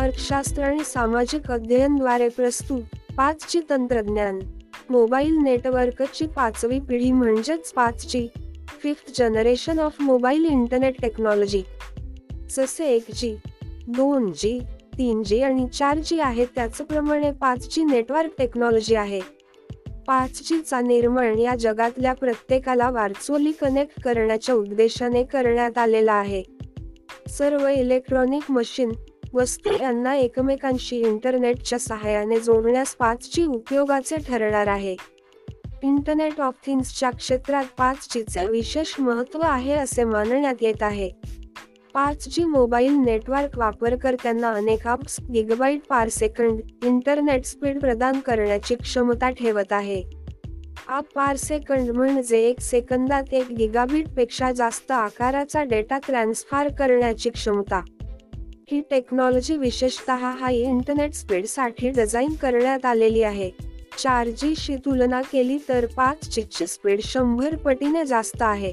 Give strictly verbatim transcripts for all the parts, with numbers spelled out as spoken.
अर्थशास्त्र आणि सामाजिक अध्ययनद्वारे प्रस्तुत पाच जी तंत्रज्ञान. मोबाईल नेटवर्कची पाचवी पिढी म्हणजेच पाच G, fifth generation of mobile internet technology. जसे एक जी, दोन जी, तीन जी आणि चार जी आहे, त्याचप्रमाणे पाच जी नेटवर्क टेक्नॉलॉजी आहे. पाच जी चा निर्माण या जगातल्या प्रत्येकाला व्हर्च्युअली कनेक्ट करण्याच्या उद्देशाने करण्यात आलेला आहे. सर्व इलेक्ट्रॉनिक मशीन, वस्तू यांना एकमेकांशी इंटरनेटच्या सहाय्याने जोडण्यास पाच जी उपयोगाचे ठरणार आहे. इंटरनेट ऑफ थिंग्सच्या क्षेत्रात पाच जी चे विशेष महत्त्व आहे असे मानण्यात येत आहे. पाच जी मोबाईल नेटवर्क वापरकर्त्यांना अनेक अब्ज गिगाबाईट पर सेकंड इंटरनेट स्पीड प्रदान करण्याची क्षमता ठेवत आहे. अब पर सेकंड म्हणजे एक सेकंदात एक गिगाबाईट पेक्षा जास्त आकाराचा डेटा ट्रान्सफर करण्याची क्षमता. ही टेक्नॉलॉजी विशेषतः हाय इंटरनेट स्पीडसाठी डिझाईन करण्यात आलेली आहे. चार जी शी तुलना केली तर पाच जी ची स्पीड शंभर पटीने जास्त आहे.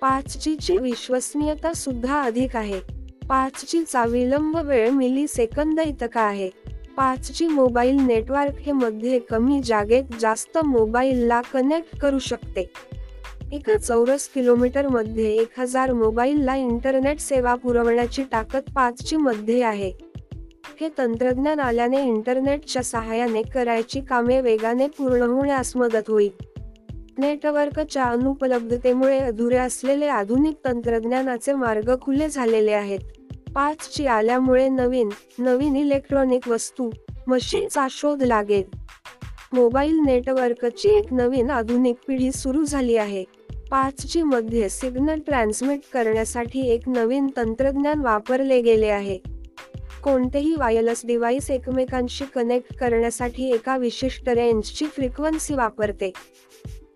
पाच जी ची विश्वसनीयता सुद्धा अधिक आहे. पाच जी चा विलंब वेळ मिली सेकंद इतका आहे. पाच जी मोबाईल नेटवर्क हे मध्ये कमी जागेत जास्त मोबाईलला कनेक्ट करू शकते. एक चौरस किलोमीटर मध्ये एक हजार मोबाईलला इंटरनेट सेवा पुरवण्याची ताकद पाच जी मध्ये आहे. हे तंत्रज्ञान आल्याने इंटरनेटच्या सहाय्याने करायची कामे वेगाने पूर्ण होण्यास मदत होईल. नेटवर्कच्या अनुपलब्धतेमुळे अधुरे असलेले आधुनिक तंत्रज्ञानाचे मार्ग खुले झालेले आहेत. पाच जी आल्यामुळे नवीन नवीन इलेक्ट्रॉनिक वस्तू मशीनचा शोध लागेल. मोबाईल नेटवर्कची एक नवीन आधुनिक पिढी सुरू झाली आहे. पाच जी मध्ये सिग्नल ट्रान्समिट करण्यासाठी एक नवीन तंत्रज्ञान वापरले गेले आहे. कोणतेही वायरलेस डिव्हाइस एकमेकांशी कनेक्ट करण्यासाठी एका विशिष्ट रेंजची फ्रिक्वेन्सी वापरते.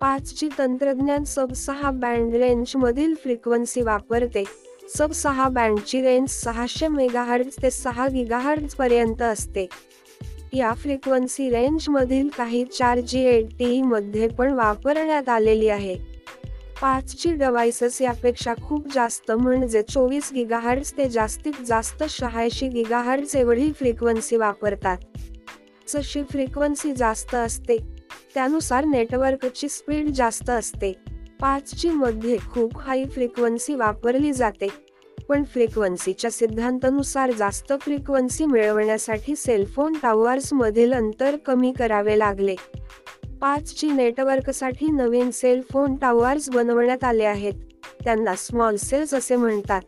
पाच जी तंत्रज्ञान सब सहा बँड रेंजमधील फ्रिक्वेन्सी वापरते. सब सहा बँडची रेंज सहाशे मेगाहर्ट्ज ते सहा गिगाहर्ट्ज पर्यंत असते. या फ्रिक्वेन्सी रेंजमधील काही चार जी मध्ये पण वापरण्यात आलेली आहे. पाच जी डिव्हाइसेस यापेक्षा खूप जास्त म्हणजे चोवीस गिगाहर्ट्ज ते जास्तीत जास्त शहाऐंशी गिगाहर्ट्ज एवढी फ्रिक्वेन्सी वापरतात. जशी फ्रिक्वेन्सी जास्त असते त्यानुसार नेटवर्कची स्पीड जास्त असते. पाच जी मध्ये खूप हाय फ्रिक्वेन्सी वापरली जाते, पण फ्रिक्वेन्सीच्या सिद्धांतानुसार जास्त फ्रिक्वेन्सी मिळवण्यासाठी सेलफोन टावर्समधील अंतर कमी करावे लागले. पाच जी नेटवर्कसाठी नवीन सेलफोन टावर्स बनवण्यात आले आहेत. त्यांना स्मॉल सेल्स असे म्हणतात.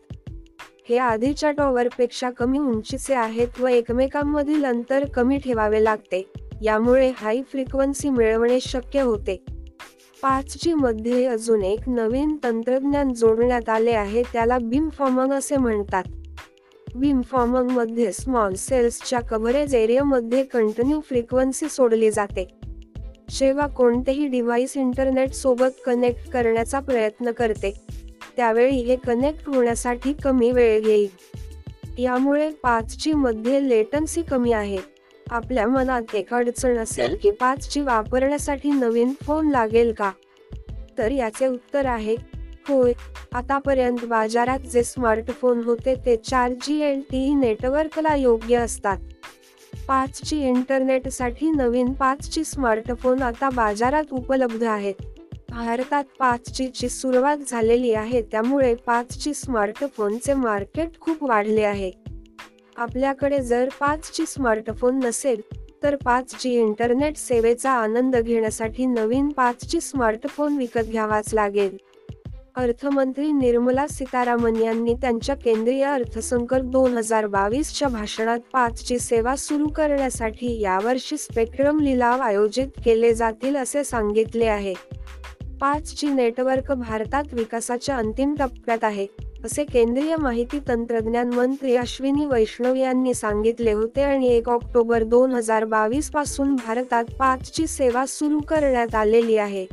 हे आधीच्या टॉवरपेक्षा कमी उंचीचे आहेत व एकमेकांमधील अंतर कमी ठेवावे लागते. यामुळे हाय फ्रिक्वेन्सी मिळवणे शक्य होते. पाच जी मध्ये अजून एक नवीन तंत्रज्ञान जोडण्यात आले आहे, त्याला बीमफॉर्मिंग असे म्हणतात. बीमफॉर्मिंग मध्ये स्मॉल सेल्सच्या कव्हरेज एरियामध्ये कंटिन्यू फ्रिक्वेन्सी सोडली जाते. जेव्हा कोणतेही डिव्हाइस इंटरनेट सोबत कनेक्ट करण्याचा प्रयत्न करते त्यावेळी हे कनेक्ट होण्यासाठी कमी वेळ घेईल. यामुळे पाच जी मध्ये लेटन्सी कमी आहे. आपल्या मनात एक अडचण असेल की पाच जी वापरण्यासाठी नवीन फोन लागेल का, तर याचे उत्तर आहे होय. आतापर्यंत बाजारात जे स्मार्टफोन होते ते चार जी एल टी ई नेटवर्कला योग्य असतात. पाच जी इंटरनेटसाठी नवीन पाच जी स्मार्टफोन आता बाजारात उपलब्ध आहेत. भारतात पाच जी ची सुरुवात झालेली आहे, त्यामुळे पाच जी स्मार्टफोनचे मार्केट खूप वाढले आहे. आपल्याकडे जर पाच जी स्मार्टफोन नसेल तर पाच जी इंटरनेट सेवेचा आनंद घेण्यासाठी नवीन पाच जी स्मार्टफोन विकत घ्यावाच लागेल. अर्थमंत्री निर्मला सीतारामन यांनी त्यांच्या केंद्रीय अर्थसंकल्प दोन हजार बावीसच्या भाषणात पाच जी सेवा सुरू करण्यासाठी यावर्षी स्पेक्ट्रम लिलाव आयोजित केले जातील असे सांगितले आहे. पाच जी नेटवर्क भारतात विकासाच्या अंतिम टप्प्यात आहे असे केंद्रीय माहिती तंत्रज्ञान मंत्री अश्विनी वैष्णव यांनी सांगितले होते आणि एक ऑक्टोबर दोन हजार बावीस पासून भारतात पाच जी सेवा सुरू करण्यात आलेली आहे.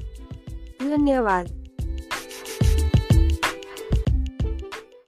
धन्यवाद.